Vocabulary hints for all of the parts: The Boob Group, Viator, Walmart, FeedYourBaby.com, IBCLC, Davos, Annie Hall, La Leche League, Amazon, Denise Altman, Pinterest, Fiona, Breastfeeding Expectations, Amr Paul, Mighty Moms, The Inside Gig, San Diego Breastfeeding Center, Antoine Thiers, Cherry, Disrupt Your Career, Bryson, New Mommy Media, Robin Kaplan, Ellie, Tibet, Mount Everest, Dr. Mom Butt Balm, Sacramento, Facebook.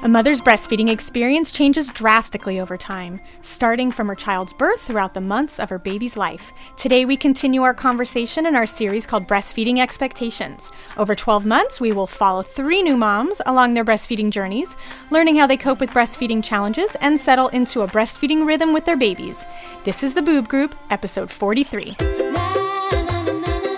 A mother's breastfeeding experience changes drastically over time, starting from her child's birth throughout the months of her baby's life. Today, we continue our conversation in our series called Breastfeeding Expectations. Over 12 months, we will follow 3 new moms along their breastfeeding journeys, learning how they cope with breastfeeding challenges and settle into a breastfeeding rhythm with their babies. This is The Boob Group, episode 43.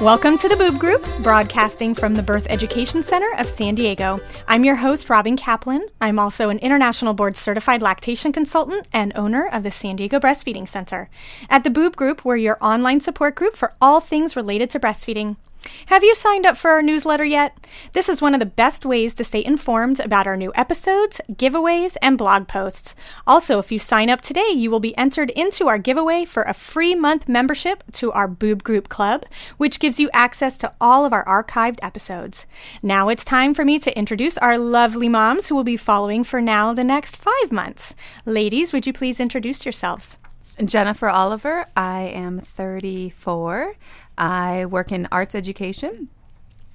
Welcome to The Boob Group, broadcasting from the Birth Education Center of San Diego. I'm your host, Robin Kaplan. I'm also an international board-certified lactation consultant and owner of the San Diego Breastfeeding Center. At The Boob Group, we're your online support group for all things related to breastfeeding. Have you signed up for our newsletter yet? This is one of the best ways to stay informed about our new episodes, giveaways, and blog posts. Also, if you sign up today, you will be entered into our giveaway for a free month membership to our Boob Group Club, which gives you access to all of our archived episodes. Now it's time for me to introduce our lovely moms who will be following for now the next 5 months. Ladies, would you please introduce yourselves? Jennifer Oliver. I am 34. I work in arts education,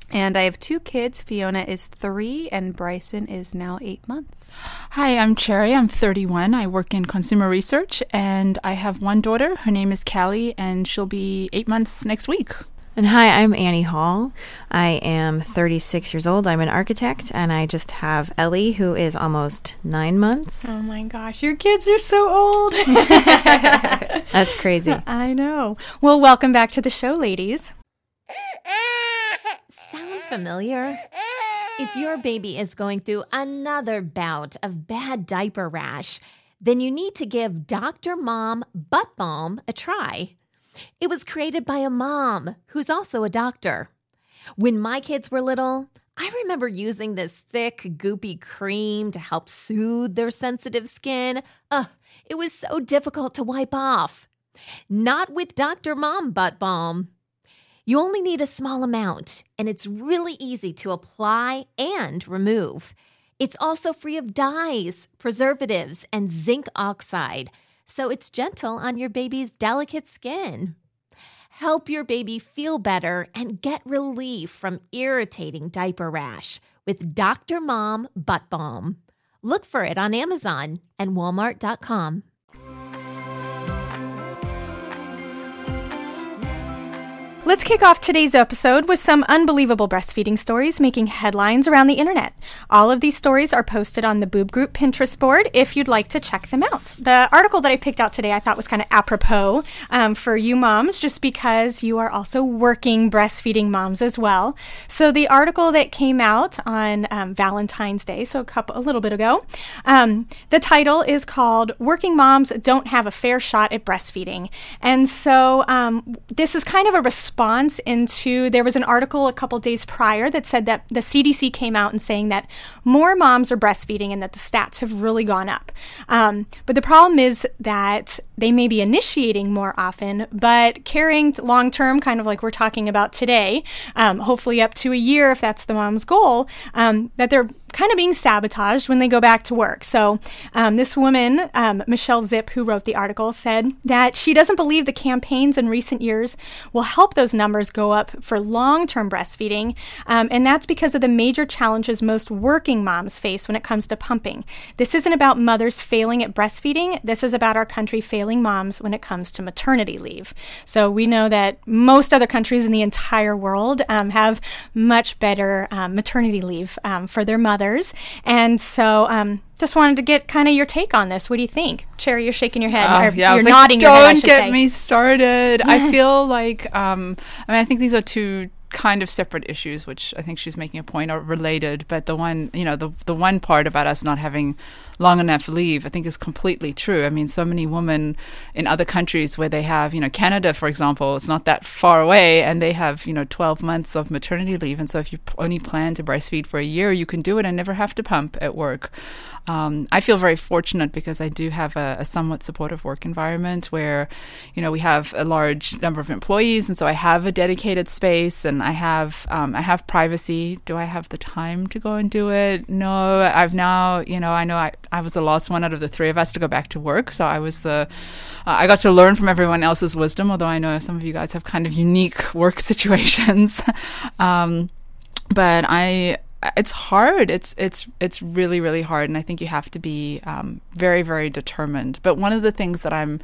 and I have 2 kids. Fiona is 3, and Bryson is now 8 months. Hi, I'm Cherry. I'm 31. I work in consumer research, and I have 1 daughter. Her name is Kali, and she'll be 8 months next week. And hi, I'm Annie Hall. I am 36 years old. I'm an architect, and I just have Ellie, who is almost 9 months. Oh my gosh, your kids are so old. That's crazy. I know. Well, welcome back to the show, ladies. Sound familiar? If your baby is going through another bout of bad diaper rash, then you need to give Dr. Mom Butt Balm a try. It was created by a mom who's also a doctor. When my kids were little, I remember using this thick, goopy cream to help soothe their sensitive skin. It was so difficult to wipe off. Not with Dr. Mom Butt Balm. You only need a small amount, and it's really easy to apply and remove. It's also free of dyes, preservatives, and zinc oxide, so it's gentle on your baby's delicate skin. Help your baby feel better and get relief from irritating diaper rash with Dr. Mom Butt Balm. Look for it on Amazon and Walmart.com. Let's kick off today's episode with some unbelievable breastfeeding stories making headlines around the internet. All of these stories are posted on the Boob Group Pinterest board if you'd like to check them out. The article that I picked out today I thought was kind of apropos for you moms, just because you are also working breastfeeding moms as well. So the article that came out on Valentine's Day, so a little bit ago, the title is called Working Moms Don't Have a Fair Shot at Breastfeeding. And so this is kind of a response into, there was an article a couple days prior that said that the CDC came out and saying that more moms are breastfeeding and that the stats have really gone up. But the problem is that they may be initiating more often, but caring long-term, kind of like we're talking about today, hopefully up to a year if that's the mom's goal, that they're kind of being sabotaged when they go back to work. So this woman, Michelle Zip, who wrote the article, said that she doesn't believe the campaigns in recent years will help those numbers go up for long-term breastfeeding, and that's because of the major challenges most working moms face when it comes to pumping. This isn't about mothers failing at breastfeeding. This is about our country failing moms when it comes to maternity leave. So we know that most other countries in the entire world have much better maternity leave for their mothers. And so just wanted to get kind of your take on this. What do you think? Cherry, you're shaking your head. You're nodding your head, I should say. Don't get me started. Yeah. I feel like, I think these are two kind of separate issues, which I think she's making a point, are related. But the one, the one part about us not having long enough leave, I think is completely true. I mean, so many women in other countries where they have, Canada, for example, it's not that far away, and they have, 12 months of maternity leave. And so if you only plan to breastfeed for a year, you can do it and never have to pump at work. I feel very fortunate because I do have a somewhat supportive work environment where, we have a large number of employees. And so I have a dedicated space and I have privacy. Do I have the time to go and do it? No, I've now, I know I was the last one out of the three of us to go back to work. So I was I got to learn from everyone else's wisdom, although I know some of you guys have kind of unique work situations. It's hard. It's really, really hard. And I think you have to be very, very determined. But one of the things that I'm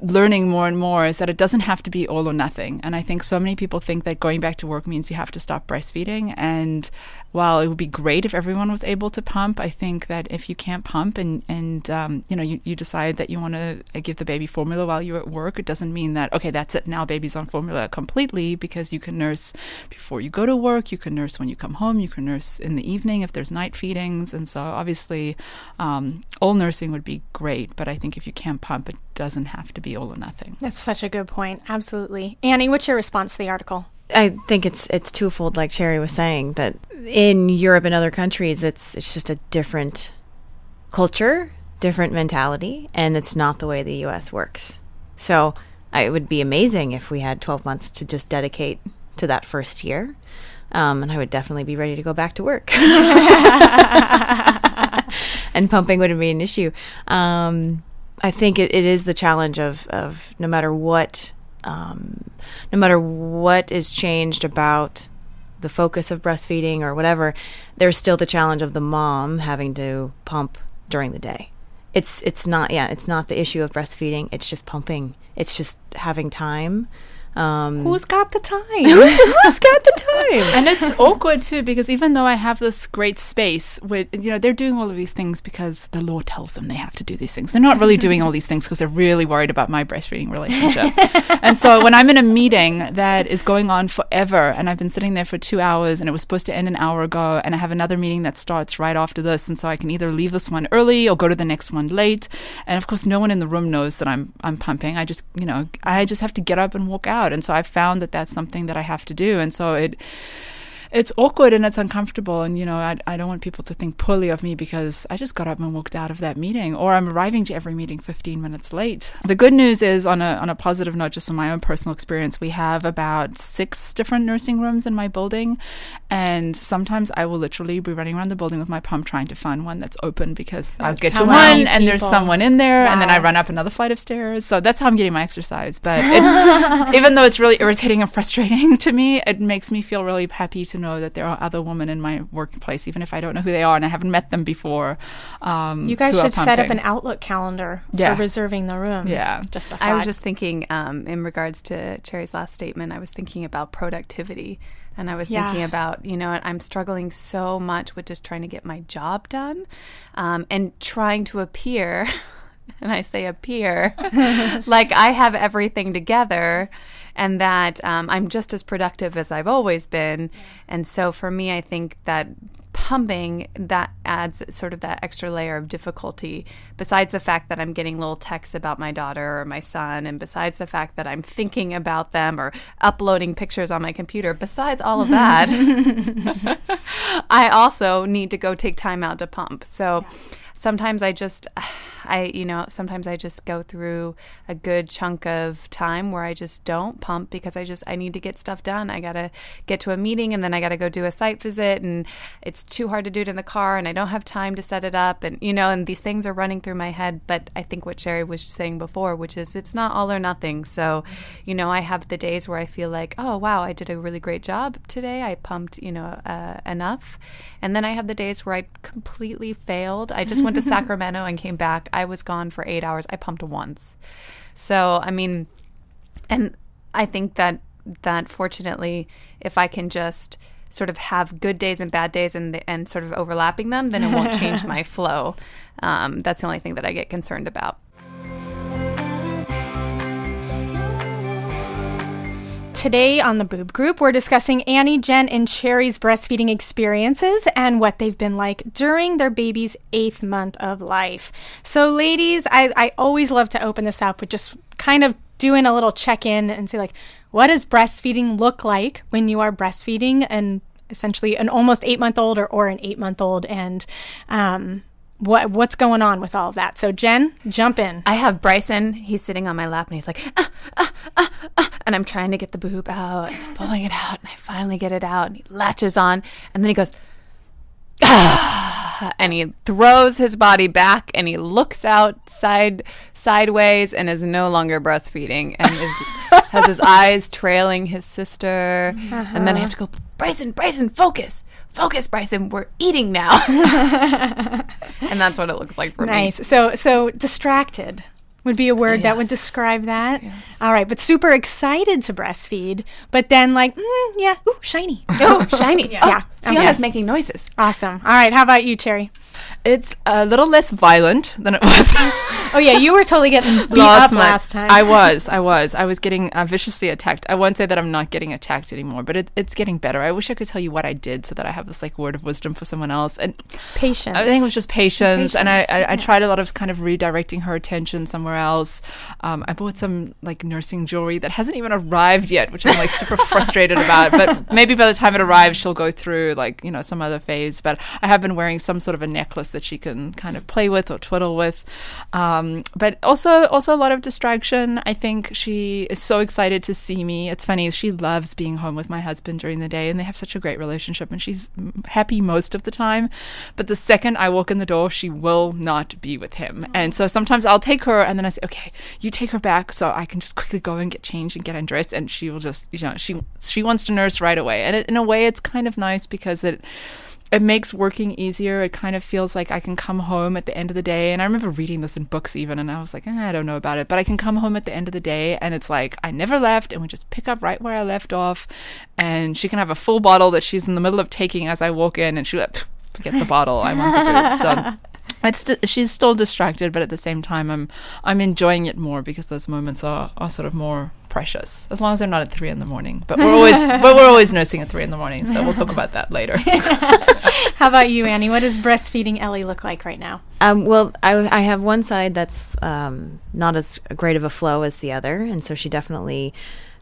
learning more and more is that it doesn't have to be all or nothing. And I think so many people think that going back to work means you have to stop breastfeeding. And while it would be great if everyone was able to pump, I think that if you can't pump and you decide that you want to give the baby formula while you're at work, it doesn't mean that, okay, that's it. Now baby's on formula completely, because you can nurse before you go to work. You can nurse when you come home. You can nurse in the evening if there's night feedings. And so obviously all nursing would be great. But I think if you can't pump, it doesn't have to be all or nothing. That's such a good point. Absolutely. Annie, what's your response to the article? I think it's twofold, like Cherry was saying, that in Europe and other countries, it's just a different culture, different mentality, and it's not the way the U.S. works. So it would be amazing if we had 12 months to just dedicate to that first year, and I would definitely be ready to go back to work. And pumping wouldn't be an issue. I think it is the challenge of no matter what is changed about the focus of breastfeeding or whatever, there's still the challenge of the mom having to pump during the day. It's not the issue of breastfeeding. It's just pumping. It's just having time. Who's got the time? Who's got the time? And it's awkward too, because even though I have this great space where, they're doing all of these things because the law tells them they have to do these things. They're not really doing all these things because they're really worried about my breastfeeding relationship. And so when I'm in a meeting that is going on forever and I've been sitting there for 2 hours and it was supposed to end an hour ago, and I have another meeting that starts right after this, and so I can either leave this one early or go to the next one late. And of course, no one in the room knows that I'm pumping. I just, I just have to get up and walk out. And so I found that that's something that I have to do. And so it's awkward and it's uncomfortable. And, I don't want people to think poorly of me because I just got up and walked out of that meeting, or I'm arriving to every meeting 15 minutes late. The good news is, on a positive note, just from my own personal experience, we have about 6 different nursing rooms in my building. And sometimes I will literally be running around the building with my pump trying to find one that's open, because I'll get to one and there's someone in there. Wow. And then I run up another flight of stairs. So that's how I'm getting my exercise. But even though it's really irritating and frustrating to me, it makes me feel really happy to know that there are other women in my workplace, even if I don't know who they are and I haven't met them before. You guys should set up an Outlook calendar for reserving the rooms. Yeah. Just a thought. I was just thinking, in regards to Cherry's last statement, I was thinking about productivity. And I was thinking about, I'm struggling so much with just trying to get my job done, and trying to appear, and I say appear, like I have everything together, and that I'm just as productive as I've always been. And so for me, I think that pumping, that adds sort of that extra layer of difficulty, besides the fact that I'm getting little texts about my daughter or my son, and besides the fact that I'm thinking about them or uploading pictures on my computer. Besides all of that, I also need to go take time out to pump. So sometimes I just, sometimes I just go through a good chunk of time where I just don't pump because I need to get stuff done. I got to get to a meeting and then I got to go do a site visit and it's too hard to do it in the car and I don't have time to set it up and, you know, and these things are running through my head. But I think what Cherry was saying before, which is it's not all or nothing. So, you know, I have the days where I feel like, oh, wow, I did a really great job today. I pumped, you know, enough. And then I have the days where I completely failed. I just went to Sacramento and came back. I was gone for 8 hours. I pumped once. So, I mean, and I think that fortunately, if I can just sort of have good days and bad days and sort of overlapping them, then it won't change my flow. That's the only thing that I get concerned about. Today on The Boob Group, we're discussing Annie, Jen, and Cherry's breastfeeding experiences and what they've been like during their baby's 8th month of life. So ladies, I always love to open this up with just kind of doing a little check-in and say, like, what does breastfeeding look like when you are breastfeeding and essentially an almost 8-month-old or an 8-month-old, and what's going on with all of that? So Jen, jump in. I have Bryson. He's sitting on my lap and he's like, and I'm trying to get the boob out, and I'm pulling it out, and I finally get it out, and he latches on, and then he goes, ah, and he throws his body back, and he looks out sideways, and is no longer breastfeeding, and has his eyes trailing his sister, and then I have to go, Bryson, focus, Bryson, we're eating now, and that's what it looks like for me. Nice. So distracted would be a word that would describe that. Yes. All right, but super excited to breastfeed, but then like, ooh, shiny. Yeah. Fiona's making noises. Awesome. All right, how about you, Cherry? It's a little less violent than it was. Oh, yeah, you were totally getting beat up last time. I was getting viciously attacked. I won't say that I'm not getting attacked anymore, but it's getting better. I wish I could tell you what I did so that I have this, like, word of wisdom for someone else. And patience. I think it was just patience. And I tried a lot of kind of redirecting her attention somewhere else. I bought some, like, nursing jewelry that hasn't even arrived yet, which I'm, like, super frustrated about. But maybe by the time it arrives, she'll go through, like, you know, some other phase. But I have been wearing some sort of a necklace that she can kind of play with or twiddle with. But also a lot of distraction. I think she is so excited to see me. It's funny. She loves being home with my husband during the day, and they have such a great relationship, and she's happy most of the time. But the second I walk in the door, she will not be with him. And so sometimes I'll take her, and then I say, okay, you take her back so I can just quickly go and get changed and get undressed. And she will just, you know, she wants to nurse right away. And in a way, it's kind of nice because it makes working easier. It kind of feels like I can come home at the end of the day. And I remember reading this in books even, and I was like, I don't know about it. But I can come home at the end of the day, and it's like I never left, and we just pick up right where I left off. And she can have a full bottle that she's in the middle of taking as I walk in, and she's like, forget the bottle. I want the boob. So she's still distracted, but at the same time, I'm enjoying it more because those moments are sort of more precious, as long as they're not at 3 a.m. But we're always nursing at 3 a.m, so we'll talk about that later. How about you, Annie? What does breastfeeding Ellie look like right now? Well, I have one side that's not as great of a flow as the other, and so she definitely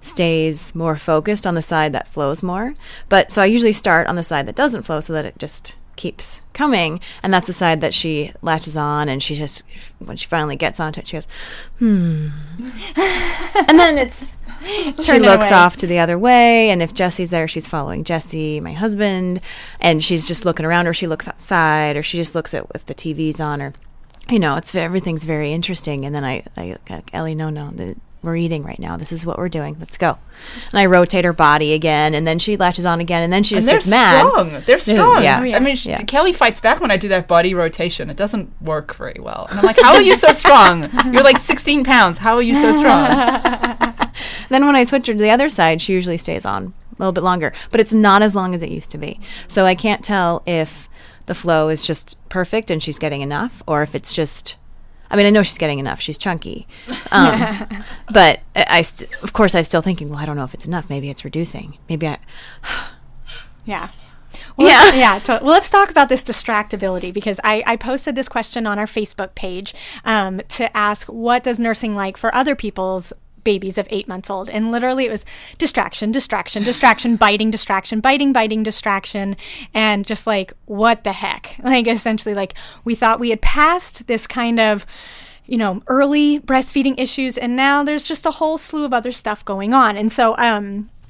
stays more focused on the side that flows more. But so I usually start on the side that doesn't flow, so that it just keeps coming, and that's the side that she latches on, and she just, when she finally gets onto it, she goes, and then she looks off to the other way, and if Jesse's there, she's following Jesse, my husband, and she's just looking around, or she looks outside, or she just looks at if the TV's on, or, you know, it's everything's very interesting. And then I like, Ellie, no, we're eating right now. This is what we're doing. Let's go. And I rotate her body again, and then she latches on again, and then she just gets mad. They're strong. Yeah. I mean, Kelly fights back when I do that body rotation. It doesn't work very well. And I'm like, how are you so strong? You're like 16 pounds. How are you so strong? Then when I switch her to the other side, she usually stays on a little bit longer, but it's not as long as it used to be. So I can't tell if the flow is just perfect and she's getting enough, or if it's just... I mean, I know she's getting enough. She's chunky. But, of course, I'm still thinking, well, I don't know if it's enough. Maybe it's reducing. Maybe I... Yeah. Well, well, let's talk about this distractibility, because I posted this question on our Facebook page to ask, what does nursing like for other people's babies of 8 months old. And literally it was distraction, biting, distraction. And just like, what the heck? Like, essentially, like, we thought we had passed this kind of, you know, early breastfeeding issues. And now there's just a whole slew of other stuff going on. And so,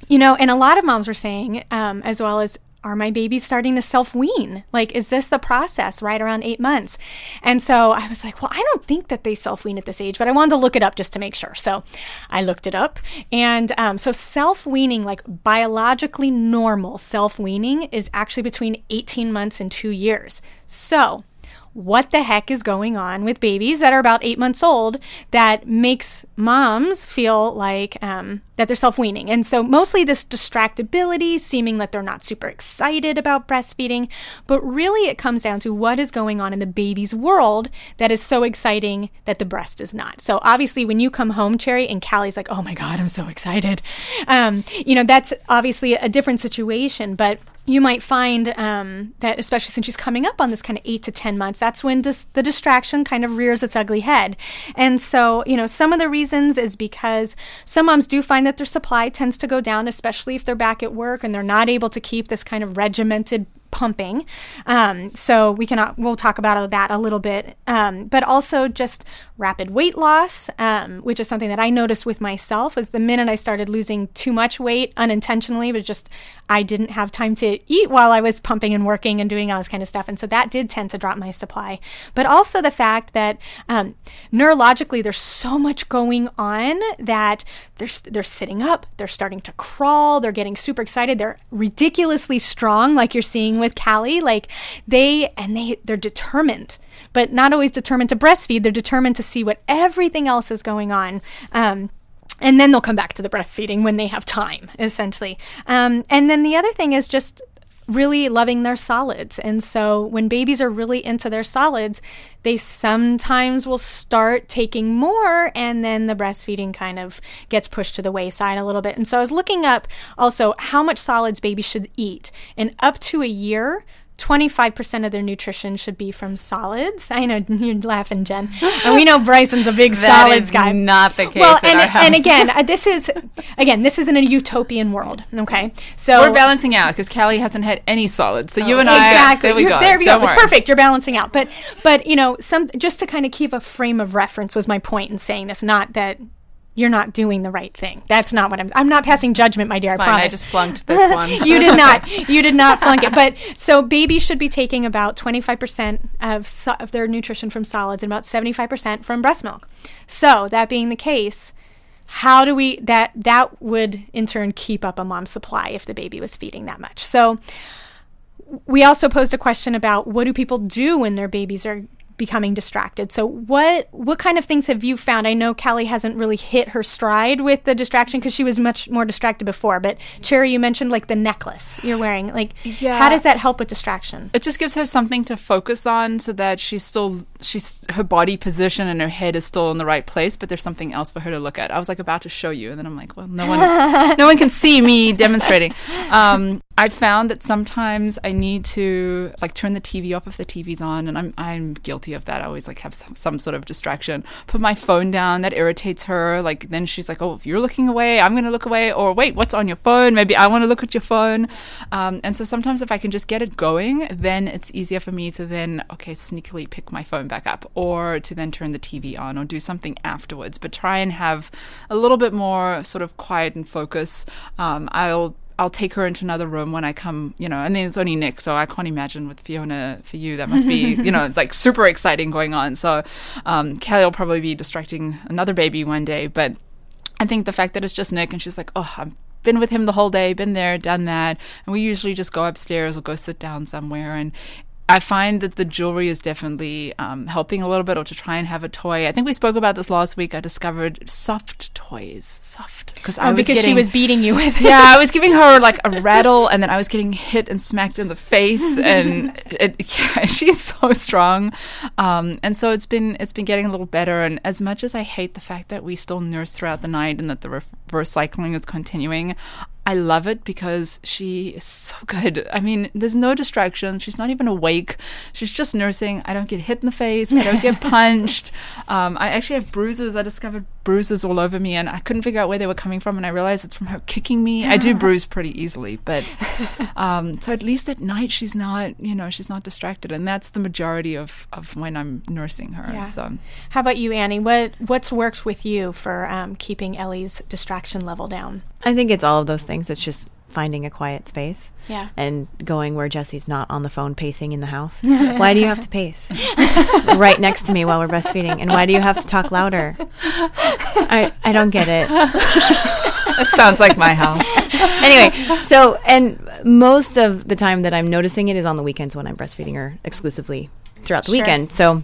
you know, and a lot of moms were saying, as well as, are my babies starting to self-wean? Like, is this the process right around 8 months? And so I was like, well, I don't think that they self-wean at this age, but I wanted to look it up just to make sure. So I looked it up. And so self-weaning, like biologically normal self-weaning, is actually between 18 months and 2 years. So what the heck is going on with babies that are about 8 months old that makes moms feel like that they're self-weaning? And so mostly this distractibility, seeming that they're not super excited about breastfeeding, but really it comes down to what is going on in the baby's world that is so exciting that the breast is not. So obviously when you come home, Cherry, and Kali's like, oh my God, I'm so excited. You know, that's obviously a different situation, but you might find that, especially since she's coming up on this kind of 8 to 10 months, that's when the distraction kind of rears its ugly head. And so, you know, some of the reasons is because some moms do find that their supply tends to go down, especially if they're back at work and they're not able to keep this kind of regimented pumping. So we'll talk about that a little bit, but also just rapid weight loss, which is something that I noticed with myself. Is the minute I started losing too much weight unintentionally, but just I didn't have time to eat while I was pumping and working and doing all this kind of stuff. And so that did tend to drop my supply, but also the fact that neurologically there's so much going on that they're sitting up, they're starting to crawl, they're getting super excited, they're ridiculously strong, like you're seeing with Kali. Like they're determined, but not always determined to breastfeed. They're determined to see what everything else is going on. And then they'll come back to the breastfeeding when they have time, essentially. And then the other thing is just really loving their solids. And so when babies are really into their solids, they sometimes will start taking more, and then the breastfeeding kind of gets pushed to the wayside a little bit. And so I was looking up also how much solids babies should eat. And up to a year, 25% of their nutrition should be from solids. I know you're laughing, Jen. And we know Bryson's a big solids guy. That is not the case. Well, this isn't a utopian world. Okay, so we're balancing out because Kali hasn't had any solids. So you and I, exactly. There we go. It's perfect. You're balancing out. But you know, just to kind of keep a frame of reference was my point in saying this. Not that you're not doing the right thing. That's not what I'm not passing judgment, my dear. It's fine, I promise. I just flunked this one. You did not flunk it. But so babies should be taking about 25% of their nutrition from solids and about 75% from breast milk. So that being the case, how do we, that would in turn keep up a mom's supply if the baby was feeding that much. So we also posed a question about what do people do when their babies are becoming distracted. So what kind of things have you found? I know Kali hasn't really hit her stride with the distraction because she was much more distracted before, but Cherry, you mentioned like the necklace you're wearing. Like, yeah. How does that help with distraction? It just gives her something to focus on so that she's her body position and her head is still in the right place, but there's something else for her to look at. I was like about to show you, and then I'm like, well, no one can see me demonstrating. I found that sometimes I need to like turn the TV off if the TV's on, and I'm guilty of that. I always like have some sort of distraction. Put my phone down, that irritates her. Like then she's like, oh, if you're looking away, I'm gonna look away. Or wait, what's on your phone? Maybe I want to look at your phone. And so sometimes if I can just get it going, then it's easier for me to then sneakily pick my phone back up, or to then turn the TV on, or do something afterwards. But try and have a little bit more sort of quiet and focus. I'll take her into another room when I come, you know, and then it's only Nick, so I can't imagine with Fiona, for you, that must be, you know, it's like super exciting going on. So Kali will probably be distracting another baby one day, but I think the fact that it's just Nick and she's like, oh, I'm been with him the whole day, been there, done that. And we usually just go upstairs or go sit down somewhere, and I find that the jewelry is definitely helping a little bit, or to try and have a toy. I think we spoke about this last week. I discovered soft toys. Because she was beating you with it. Yeah, I was giving her like a rattle, and then I was getting hit and smacked in the face, and she's so strong. And so it's been getting a little better. And as much as I hate the fact that we still nurse throughout the night and that the reverse cycling is continuing, I love it because she is so good. I mean, there's no distraction. She's not even awake. She's just nursing. I don't get hit in the face. I don't get punched. I actually have bruises. I discovered bruises all over me, and I couldn't figure out where they were coming from, and I realized it's from her kicking me. I do bruise pretty easily, but so at least at night she's not, you know, she's not distracted, and that's the majority of when I'm nursing her. Yeah. So, how about you, Annie? What's worked with you for keeping Ellie's distraction level down? I think it's all of those things. It's just finding a quiet space, yeah, and going where Jesse's not on the phone pacing in the house. Why do you have to pace right next to me while we're breastfeeding? And why do you have to talk louder? I don't get it. That sounds like my house. Anyway, so, and most of the time that I'm noticing it is on the weekends when I'm breastfeeding her exclusively throughout the weekend. So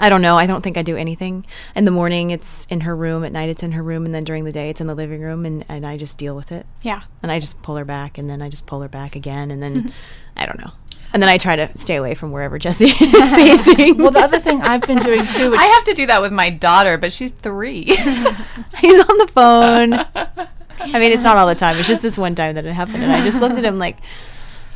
I don't know. I don't think I do anything. In the morning, it's in her room. At night, it's in her room. And then during the day, it's in the living room. And I just deal with it. Yeah. And I just pull her back. And then I just pull her back again. And then, I don't know. And then I try to stay away from wherever Jessie is facing. Well, the other thing I've been doing, too. Which I have to do that with my daughter, but she's 3. He's on the phone. I mean, it's not all the time. It's just this one time that it happened. And I just looked at him like...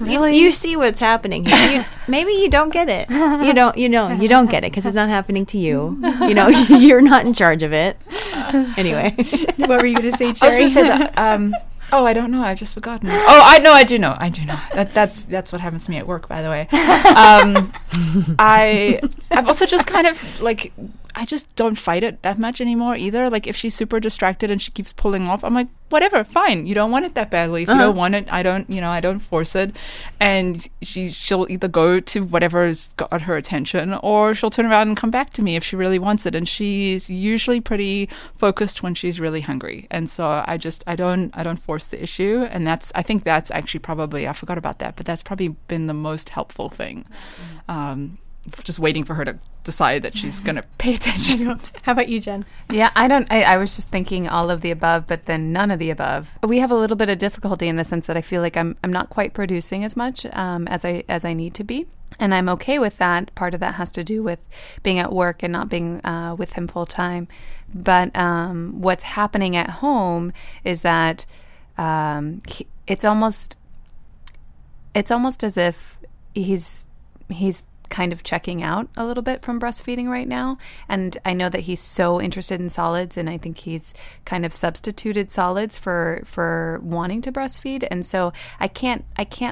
Really? You see what's happening here. Maybe you don't get it. You don't get it because it's not happening to you. You know, you're not in charge of it. Anyway, what were you going to say, Cherry? I was going to say that. I don't know. I've just forgotten. Oh, I know. I do know. That's what happens to me at work, by the way. I've also just kind of like, I just don't fight it that much anymore either. Like if she's super distracted and she keeps pulling off, I'm like, whatever, fine. You don't want it that badly. If you don't want it, I don't force it. And she'll either go to whatever's got her attention, or she'll turn around and come back to me if she really wants it. And she's usually pretty focused when she's really hungry. And so I don't force the issue. And I think that's actually probably, I forgot about that, but that's probably been the most helpful thing. Just waiting for her to decide that she's going to pay attention. How about you, Jen? Yeah, I was just thinking all of the above, but then none of the above. We have a little bit of difficulty in the sense that I feel like I'm not quite producing as much as I need to be. And I'm okay with that. Part of that has to do with being at work and not being with him full time. But what's happening at home is that it's almost as if he's kind of checking out a little bit from breastfeeding right now. And I know that he's so interested in solids, and I think he's kind of substituted solids for wanting to breastfeed. And so I can't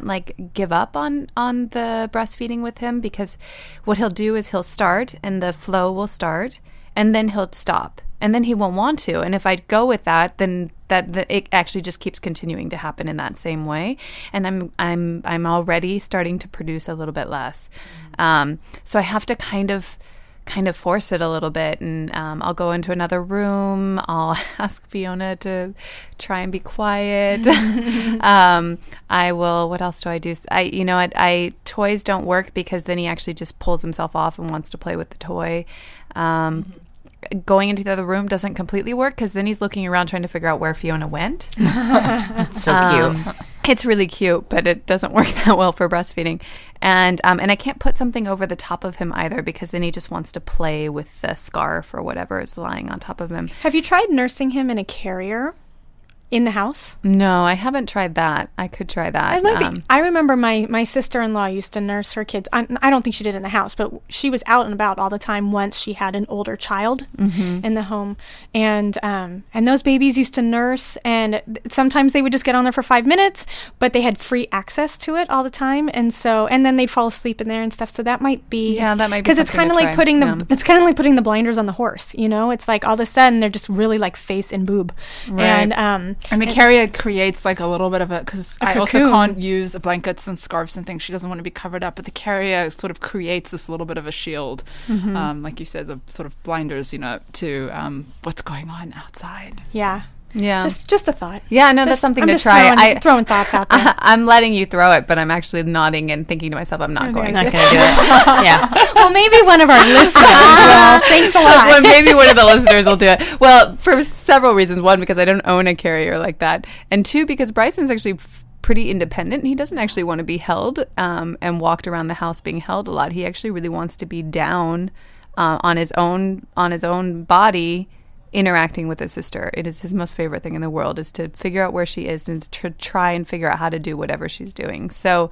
like give up on the breastfeeding with him, because what he'll do is he'll start and the flow will start, and then he'll stop, and then he won't want to. And if I go with that, then it actually just keeps continuing to happen in that same way. And I'm already starting to produce a little bit less. So I have to kind of force it a little bit. And I'll go into another room. I'll ask Fiona to try and be quiet. I will, what else do I do? Toys don't work, because then he actually just pulls himself off and wants to play with the toy. Going into the other room doesn't completely work, because then he's looking around trying to figure out where Fiona went. It's so cute. It's really cute, but it doesn't work that well for breastfeeding. And I can't put something over the top of him either, because then he just wants to play with the scarf or whatever is lying on top of him. Have you tried nursing him in a carrier in the house? No, I haven't tried that. I could try that. I remember my sister-in-law used to nurse her kids. I don't think she did in the house, but she was out and about all the time once she had an older child in the home. And those babies used to nurse, and sometimes they would just get on there for 5 minutes, but they had free access to it all the time. And then they'd fall asleep in there and stuff. So that might be... Yeah, that might be something to try. Because it's kind of like putting the blinders on the horse, you know? It's like all of a sudden they're just really like face and boob. Right. And the carrier creates like a little bit of a, because I also can't use blankets and scarves and things. She doesn't want to be covered up, but the carrier sort of creates this little bit of a shield, like you said, the sort of blinders, you know, to what's going on outside. Yeah. So. Yeah. Just a thought. Yeah, no, that's something to try. I'm throwing thoughts out there. I'm letting you throw it, but I'm actually nodding and thinking to myself, I'm not going to do it. Yeah. Well, maybe one of our listeners will. Thanks a lot. Well, maybe one of the listeners will do it. Well, for several reasons. One, because I don't own a carrier like that. And two, because Bryson's actually pretty independent. He doesn't actually want to be held and walked around the house being held a lot. He actually really wants to be down on his own body, interacting with his sister. It is his most favorite thing in the world, is to figure out where she is and to try and figure out how to do whatever she's doing. So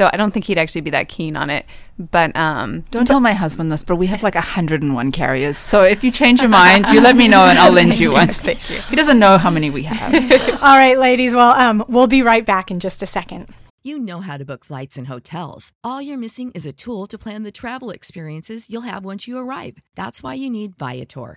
I don't think he'd actually be that keen on it. But don't tell my husband this, but we have like 101 carriers. So if you change your mind, you let me know and I'll lend you one. Thank you. He doesn't know how many we have. All right, ladies. Well, we'll be right back in just a second. You know how to book flights and hotels. All you're missing is a tool to plan the travel experiences you'll have once you arrive. That's why you need Viator.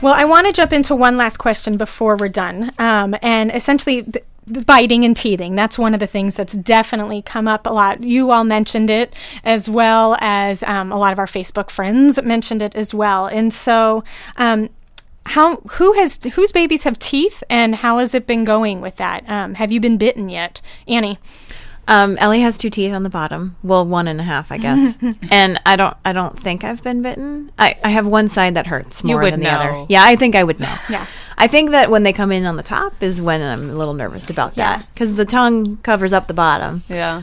Well, I want to jump into one last question before we're done. And essentially, the biting and teething. That's one of the things that's definitely come up a lot. You all mentioned it, as well as a lot of our Facebook friends mentioned it as well. And so whose babies have teeth, and how has it been going with that? Have you been bitten yet? Annie? Ellie has 2 teeth on the bottom. Well, 1.5, I guess. And I don't think I've been bitten. I have one side that hurts more than the other. Yeah, I think I would know. Yeah. I think that when they come in on the top is when I'm a little nervous about that, because the tongue covers up the bottom. Yeah.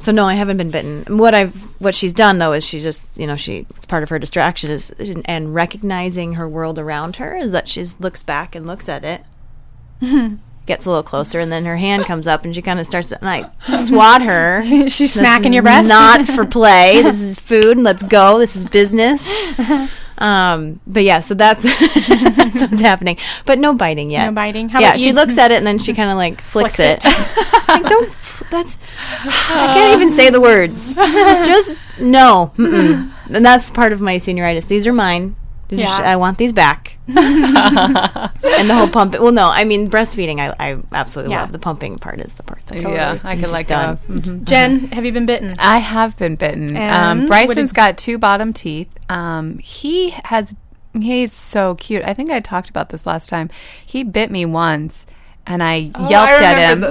So no, I haven't been bitten. What she's done though is she just, it's part of her distraction is, and recognizing her world around her, is that she looks back and looks at it. Gets a little closer, and then her hand comes up and she kind of starts to like swat her. She's smacking your breast. Not for play. This is food. Let's go. This is business. But yeah, so that's what's happening. But no biting yet. No biting. How about you? She looks at it and then she kind of like flicks it. Like, I can't even say the words. Just no. Mm-mm. And that's part of my senioritis. These are mine. I want these back. And the whole pumping. Well, no, I mean, breastfeeding, I absolutely love. The pumping part is the part that totally. Yeah, I could like that. Mm-hmm. Jen, have you been bitten? I have been bitten. Bryson's got 2 bottom teeth. He's so cute. I think I talked about this last time. He bit me once. And I yelped at him,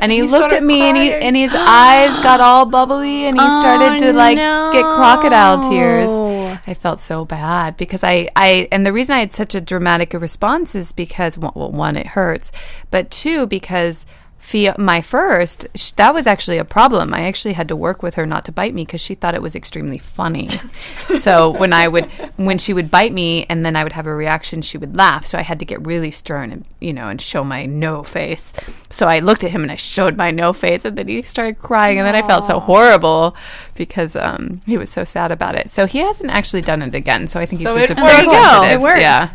and he looked at me, and his eyes got all bubbly, and he started to get crocodile tears. I felt so bad because and the reason I had such a dramatic response is because, well, one, it hurts, but two, because my first, that was actually a problem. I actually had to work with her not to bite me because she thought it was extremely funny. So when she would bite me and then I would have a reaction, she would laugh. So I had to get really stern and, and show my no face. So I looked at him and I showed my no face, and then he started crying. And then I felt so horrible because he was so sad about it. So he hasn't actually done it again. So I think he's super sensitive. It works. Yeah.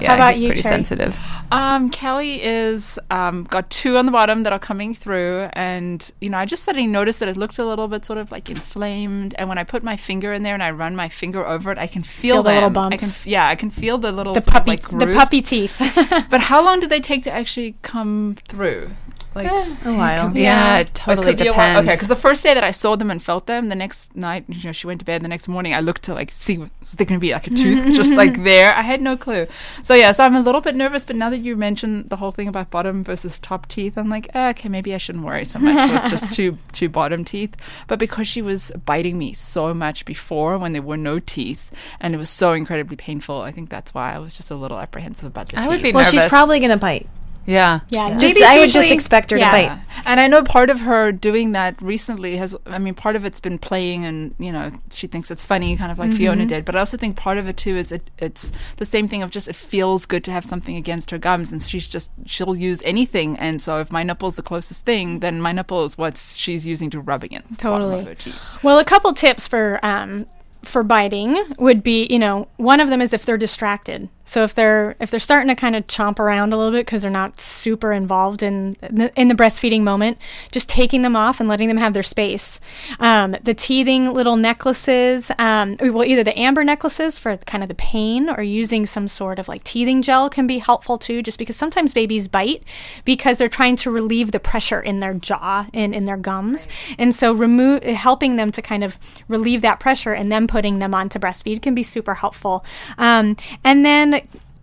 Yeah, how about you, pretty Cherry? Sensitive. Kali is got 2 on the bottom that are coming through, and I just suddenly noticed that it looked a little bit sort of like inflamed. And when I put my finger in there and I run my finger over it, I can feel the little bumps. I can feel the little puppy, like, grooves. The puppy teeth. But how long did they take to actually come through? Like a while. Yeah, it totally depends. Okay, because the first day that I saw them and felt them, the next night, she went to bed. The next morning, I looked to see if there going to be like a tooth just like there. I had no clue. So yeah, so I'm a little bit nervous. But now that you mentioned the whole thing about bottom versus top teeth, I'm like, okay, maybe I shouldn't worry so much. It's just two bottom teeth. But because she was biting me so much before when there were no teeth, and it was so incredibly painful, I think that's why I was just a little apprehensive about the teeth. I would be nervous. Well, she's probably going to bite. Yeah. Yeah. I would just expect her to bite. And I know part of her doing that recently part of it's been playing and, she thinks it's funny, kind of like Fiona did. But I also think part of it too is it's the same thing of just it feels good to have something against her gums, and she'll use anything. And so if my nipple's the closest thing, then my nipple is what she's using to rub against. Totally. The bottom of her teeth. Well, a couple tips for biting would be, one of them is if they're distracted. So if they're starting to kind of chomp around a little bit because they're not super involved in the breastfeeding moment, just taking them off and letting them have their space. The teething little necklaces, either the amber necklaces for kind of the pain, or using some sort of like teething gel can be helpful too, just because sometimes babies bite because they're trying to relieve the pressure in their jaw and in their gums. Right. And so helping them to kind of relieve that pressure and then putting them on to breastfeed can be super helpful. And then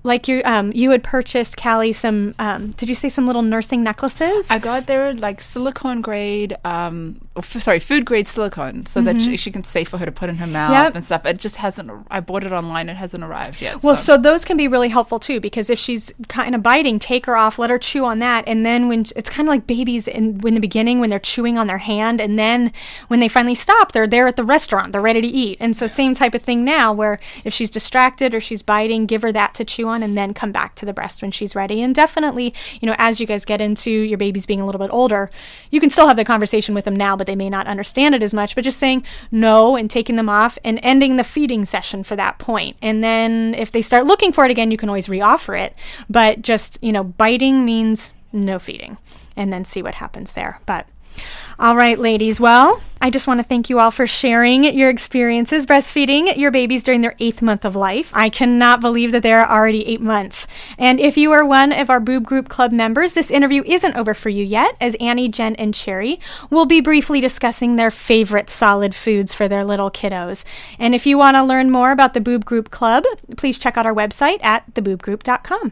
Like you had purchased, Kali, some, did you say some little nursing necklaces? I got there like silicone grade, food grade silicone, so that she can safe for her to put in her mouth and stuff. It just hasn't, I bought it online, it hasn't arrived yet. Well, so those can be really helpful too, because if she's kind of biting, take her off, let her chew on that. And then when, it's kind of like babies in the beginning when they're chewing on their hand. And then when they finally stop, they're there at the restaurant, they're ready to eat. And so same type of thing now, where if she's distracted or she's biting, give her that to chew on, and then come back to the breast when she's ready. And definitely, you know, as you guys get into your babies being a little bit older, you can still have the conversation with them now, but they may not understand it as much. But just saying no and taking them off and ending the feeding session for that point. And then if they start looking for it again, you can always reoffer it. But just, you know, biting means no feeding, and then see what happens there. But all right, ladies. Well, I just want to thank you all for sharing your experiences breastfeeding your babies during their 8th month of life. I cannot believe that they're already 8 months. And if you are one of our Boob Group Club members, this interview isn't over for you yet, as Annie, Jen, and Cherry will be briefly discussing their favorite solid foods for their little kiddos. And if you want to learn more about the Boob Group Club, please check out our website at theboobgroup.com.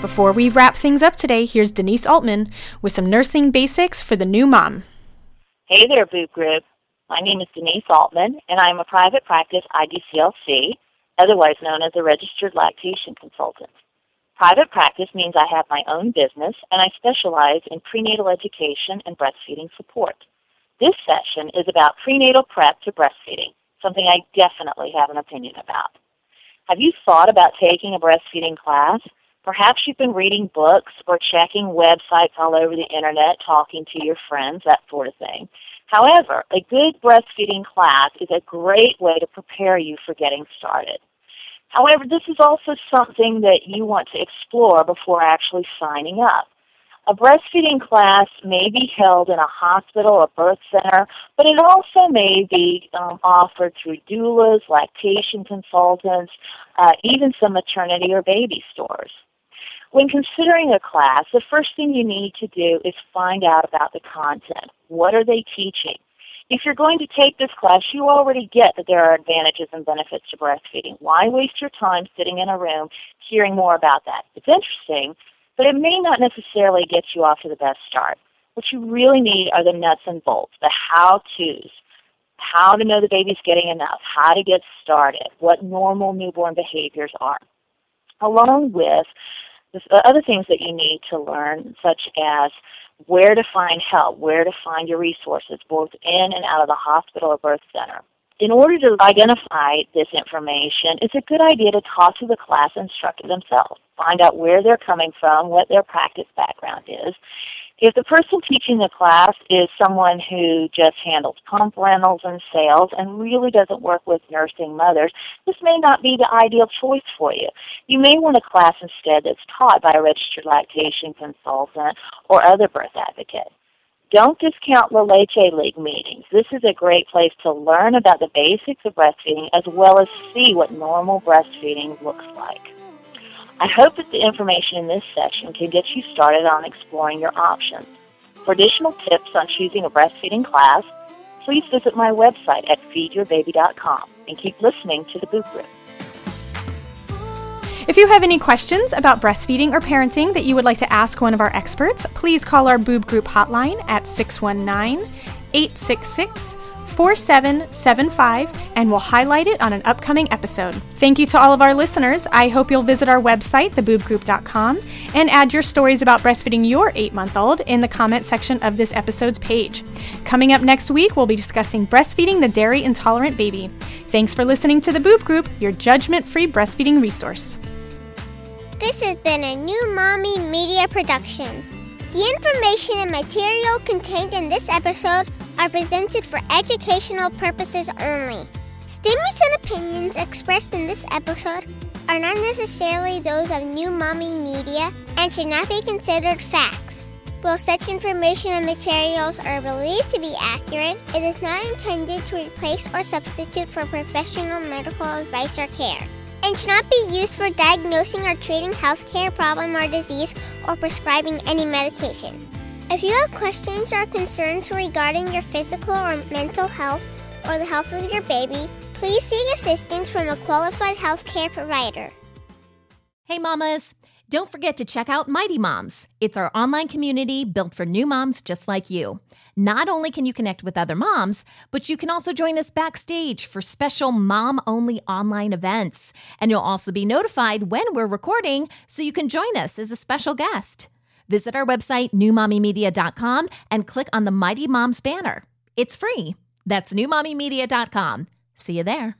Before we wrap things up today, here's Denise Altman with some nursing basics for the new mom. Hey there, Boob Group. My name is Denise Altman, and I'm a private practice IBCLC, otherwise known as a registered lactation consultant. Private practice means I have my own business, and I specialize in prenatal education and breastfeeding support. This session is about prenatal prep to breastfeeding, something I definitely have an opinion about. Have you thought about taking a breastfeeding class? Perhaps you've been reading books or checking websites all over the internet, talking to your friends, that sort of thing. However, a good breastfeeding class is a great way to prepare you for getting started. However, this is also something that you want to explore before actually signing up. A breastfeeding class may be held in a hospital or birth center, but it also may be offered through doulas, lactation consultants, even some maternity or baby stores. When considering a class, the first thing you need to do is find out about the content. What are they teaching? If you're going to take this class, you already get that there are advantages and benefits to breastfeeding. Why waste your time sitting in a room hearing more about that? It's interesting, but it may not necessarily get you off to the best start. What you really need are the nuts and bolts, the how-tos, how to know the baby's getting enough, how to get started, what normal newborn behaviors are, along with other things that you need to learn, such as where to find help, where to find your resources, both in and out of the hospital or birth center. In order to identify this information, it's a good idea to talk to the class instructor themselves. Find out where they're coming from, what their practice background is. If the person teaching the class is someone who just handles pump rentals and sales and really doesn't work with nursing mothers, this may not be the ideal choice for you. You may want a class instead that's taught by a registered lactation consultant or other birth advocate. Don't discount La Leche League meetings. This is a great place to learn about the basics of breastfeeding as well as see what normal breastfeeding looks like. I hope that the information in this section can get you started on exploring your options. For additional tips on choosing a breastfeeding class, please visit my website at FeedYourBaby.com and keep listening to The Boob Group. If you have any questions about breastfeeding or parenting that you would like to ask one of our experts, please call our Boob Group hotline at 619-866-4775, and we'll highlight it on an upcoming episode. Thank you to all of our listeners. I hope you'll visit our website, theboobgroup.com, and add your stories about breastfeeding your 8-month-old in the comment section of this episode's page. Coming up next week, we'll be discussing breastfeeding the dairy intolerant baby. Thanks for listening to The Boob Group, your judgment-free breastfeeding resource. This has been a New Mommy Media production. The information and material contained in this episode are presented for educational purposes only. Statements and opinions expressed in this episode are not necessarily those of New Mommy Media and should not be considered facts. While such information and materials are believed to be accurate, it is not intended to replace or substitute for professional medical advice or care, and should not be used for diagnosing or treating healthcare problem or disease or prescribing any medication. If you have questions or concerns regarding your physical or mental health or the health of your baby, please seek assistance from a qualified healthcare provider. Hey mamas, don't forget to check out Mighty Moms. It's our online community built for new moms just like you. Not only can you connect with other moms, but you can also join us backstage for special mom-only online events. And you'll also be notified when we're recording, so you can join us as a special guest. Visit our website, newmommymedia.com, and click on the Mighty Moms banner. It's free. That's newmommymedia.com. See you there.